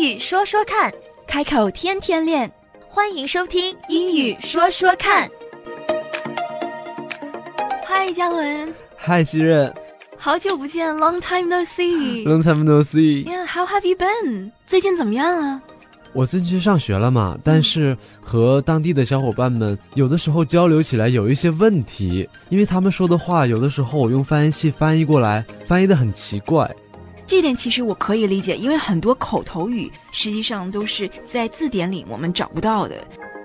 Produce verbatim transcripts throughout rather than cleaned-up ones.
英语说说看，开口天天练。欢迎收听英语说说看。嗨，嘉文。嗨，希任。好久不见 ，Long time no see。Long time no see。Yeah, how have you been？ 最近怎么样啊？我最近去上学了嘛，但是和当地的小伙伴们有的时候交流起来有一些问题，因为他们说的话有的时候我用翻译器翻译过来，翻译得很奇怪。这点其实我可以理解，因为很多口头语实际上都是在字典里我们找不到的。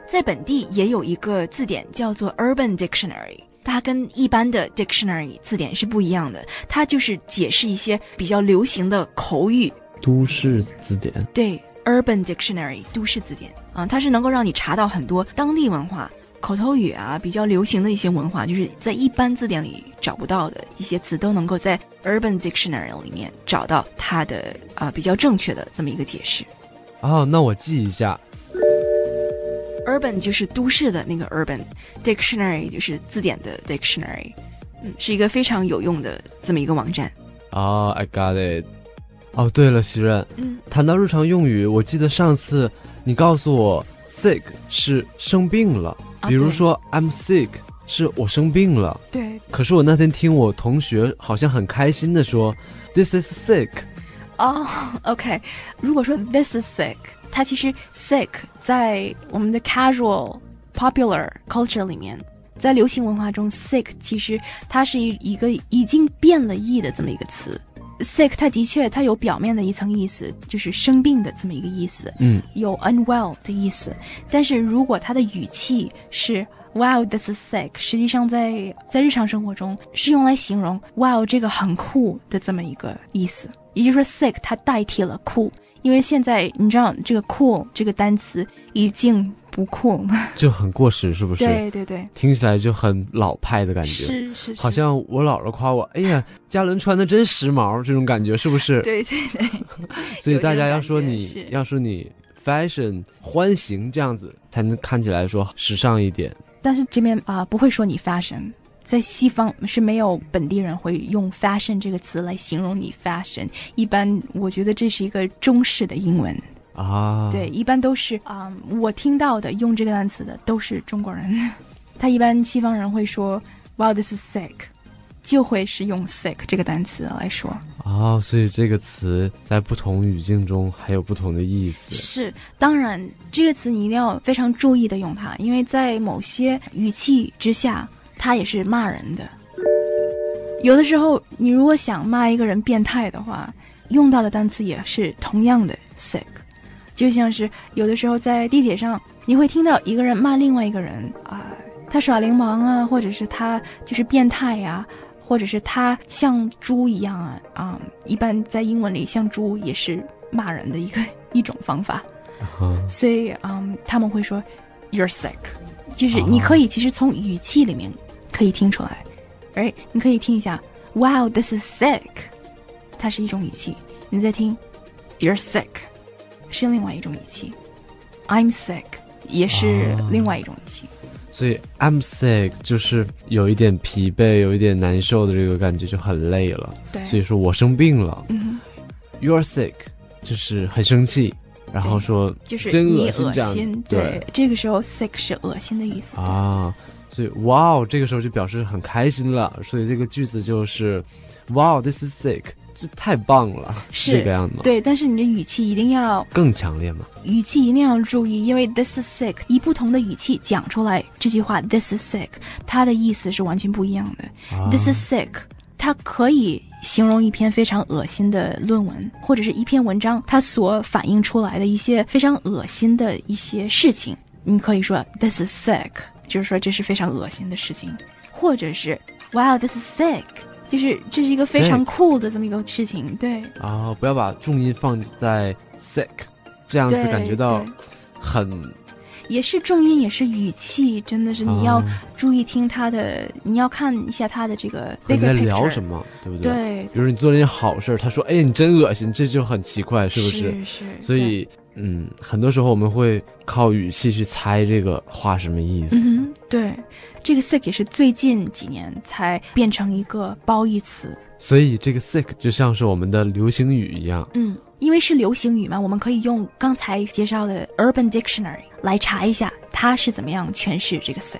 在本地也有一个字典叫做 Urban Dictionary， 它跟一般的 Dictionary 字典是不一样的，它就是解释一些比较流行的口语。都市字典。对，Urban Dictionary 都市字典啊，它是能够让你查到很多当地文化、口头语啊，比较流行的一些文化，就是在一般字典里找不到的一些词，都能够在 Urban Dictionary 里面找到它的啊比较正确的这么一个解释。哦，那我记一下。Urban 就是都市的那个 Urban Dictionary 就是字典的 Dictionary， 嗯，是一个非常有用的这么一个网站。哦， I got it。哦，对了，希任，嗯，谈到日常用语，我记得上次你告诉我 sick 是生病了，啊，比如说 I'm sick 是我生病了，对。可是我那天听我同学好像很开心的说 this is sick。 哦， OK， 如果说 this is sick， 它其实 sick 在我们的 casual popular culture 里面，在流行文化中 sick 其实它是一个已经变了义的这么一个词。Sick 它的确它有表面的一层意思，就是生病的这么一个意思，嗯，有 unwell 的意思，但是如果它的语气是 wow this is sick， 实际上在在日常生活中是用来形容 wow 这个很酷的这么一个意思，也就是说 sick 它代替了酷，因为现在你知道这个 cool 这个单词已经不酷了，就很过时，是不是？对对对，听起来就很老派的感觉，是 是, 是，好像我姥姥夸我，哎呀，嘉伦穿的真时髦，这种感觉是不是？对对对，所以大家要说你要说你 fashion 欢型这样子，才能看起来说时尚一点。但是这边啊，呃、不会说你 fashion。在西方是没有本地人会用 fashion 这个词来形容你 fashion， 一般我觉得这是一个中式的英文啊，对，一般都是啊，嗯，我听到的用这个单词的都是中国人，他一般西方人会说 wow this is sick， 就会是用 sick 这个单词来说啊，所以这个词在不同语境中还有不同的意思。是，当然这个词你一定要非常注意的用它，因为在某些语气之下他也是骂人的。有的时候你如果想骂一个人变态的话，用到的单词也是同样的 sick， 就像是有的时候在地铁上你会听到一个人骂另外一个人啊，呃，他耍流氓啊，或者是他就是变态呀，啊，或者是他像猪一样啊，啊，嗯，一般在英文里像猪也是骂人的一个一种方法，uh-huh. 所以嗯，他们会说 you're sick， 就是你可以其实从语气里面可以听出来，哎，right ，你可以听一下 ，Wow, this is sick， 它是一种语气。你再听 ，You're sick， 是另外一种语气。I'm sick 也是另外一种语气。啊，所以 I'm sick 就是有一点疲惫，有一点难受的这个感觉，就很累了。对，所以说我生病了。嗯，You're sick 就是很生气。然后说就是你恶心， 对， 对，这个时候 sick 是恶心的意思啊，所以 wow 这个时候就表示很开心了，所以这个句子就是 wow this is sick， 这太棒了，是这个样子吗？对，但是你的语气一定要更强烈嘛，语气一定要注意，因为 this is sick 以不同的语气讲出来这句话 this is sick 它的意思是完全不一样的，啊，this is sick 它可以形容一篇非常恶心的论文，或者是一篇文章它所反映出来的一些非常恶心的一些事情，你可以说 this is sick， 就是说这是非常恶心的事情，或者是 wow this is sick， 就是这是一个非常酷的这么一个事情，对啊，哦，不要把重音放在 sick， 这样子感觉到很，也是重音也是语气，真的是你要注意听他的，嗯，你要看一下他的这个 bigger picture， 在聊什么，对不 对， 对， 对，比如你做了一件好事，他说哎你真恶心，这就很奇怪，是不是？ 是， 是，所以嗯，很多时候我们会靠语气去猜这个话什么意思，嗯，对，这个 sick 也是最近几年才变成一个褒义词。所以这个 sick 就像是我们的流行语一样。嗯，因为是流行语嘛，我们可以用刚才介绍的 Urban Dictionary 来查一下它是怎么样诠释这个 sick。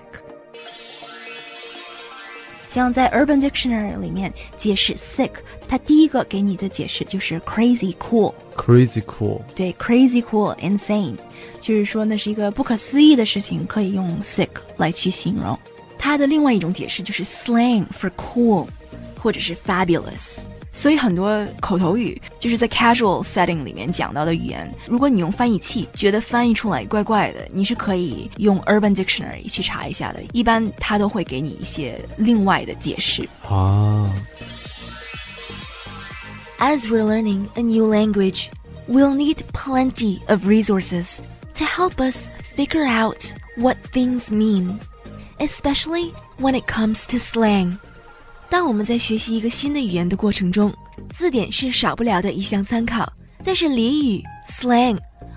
像在 Urban Dictionary 里面解释 sick， 它第一个给你的解释就是 crazy cool。crazy cool。对 ，crazy cool insane， 就是说那是一个不可思议的事情，可以用 sick 来去形容。它的另外一种解释就是 slang for cool， 或者是 fabulous。所以很多口头语就是在 casual setting 里面讲到的语言，如果你用翻译器觉得翻译出来怪怪的，你是可以用 Urban Dictionary 去查一下的，一般它都会给你一些另外的解释。啊。As we're learning a new language, we'll need plenty of resources to help us figure out what things mean, especially when it comes to slang.当我们在学习一个新的语言的过程中，字典是少不了的一项参考，但是俚语 slang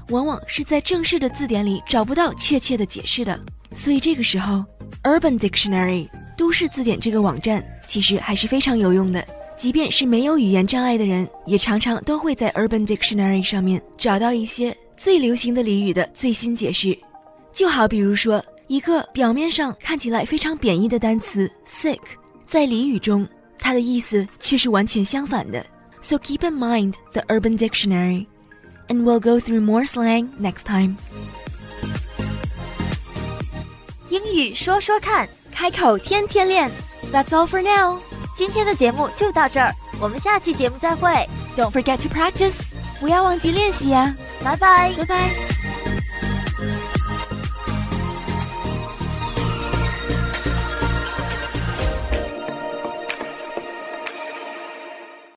往往是在正式的字典里找不到确切的解释的，所以这个时候 Urban Dictionary 都市字典这个网站其实还是非常有用的，即便是没有语言障碍的人也常常都会在 Urban Dictionary 上面找到一些最流行的俚语的最新解释。就好比如说一个表面上看起来非常贬义的单词 sick，在俚语中，它的意思却是完全相反的。So keep in mind the Urban Dictionary, and we'll go through more slang next time. 英语说说看，开口天天练。That's all for now. 今天的节目就到这儿，我们下期节目再会。Don't forget to practice. 不要忘记练习呀。Bye bye. Bye bye.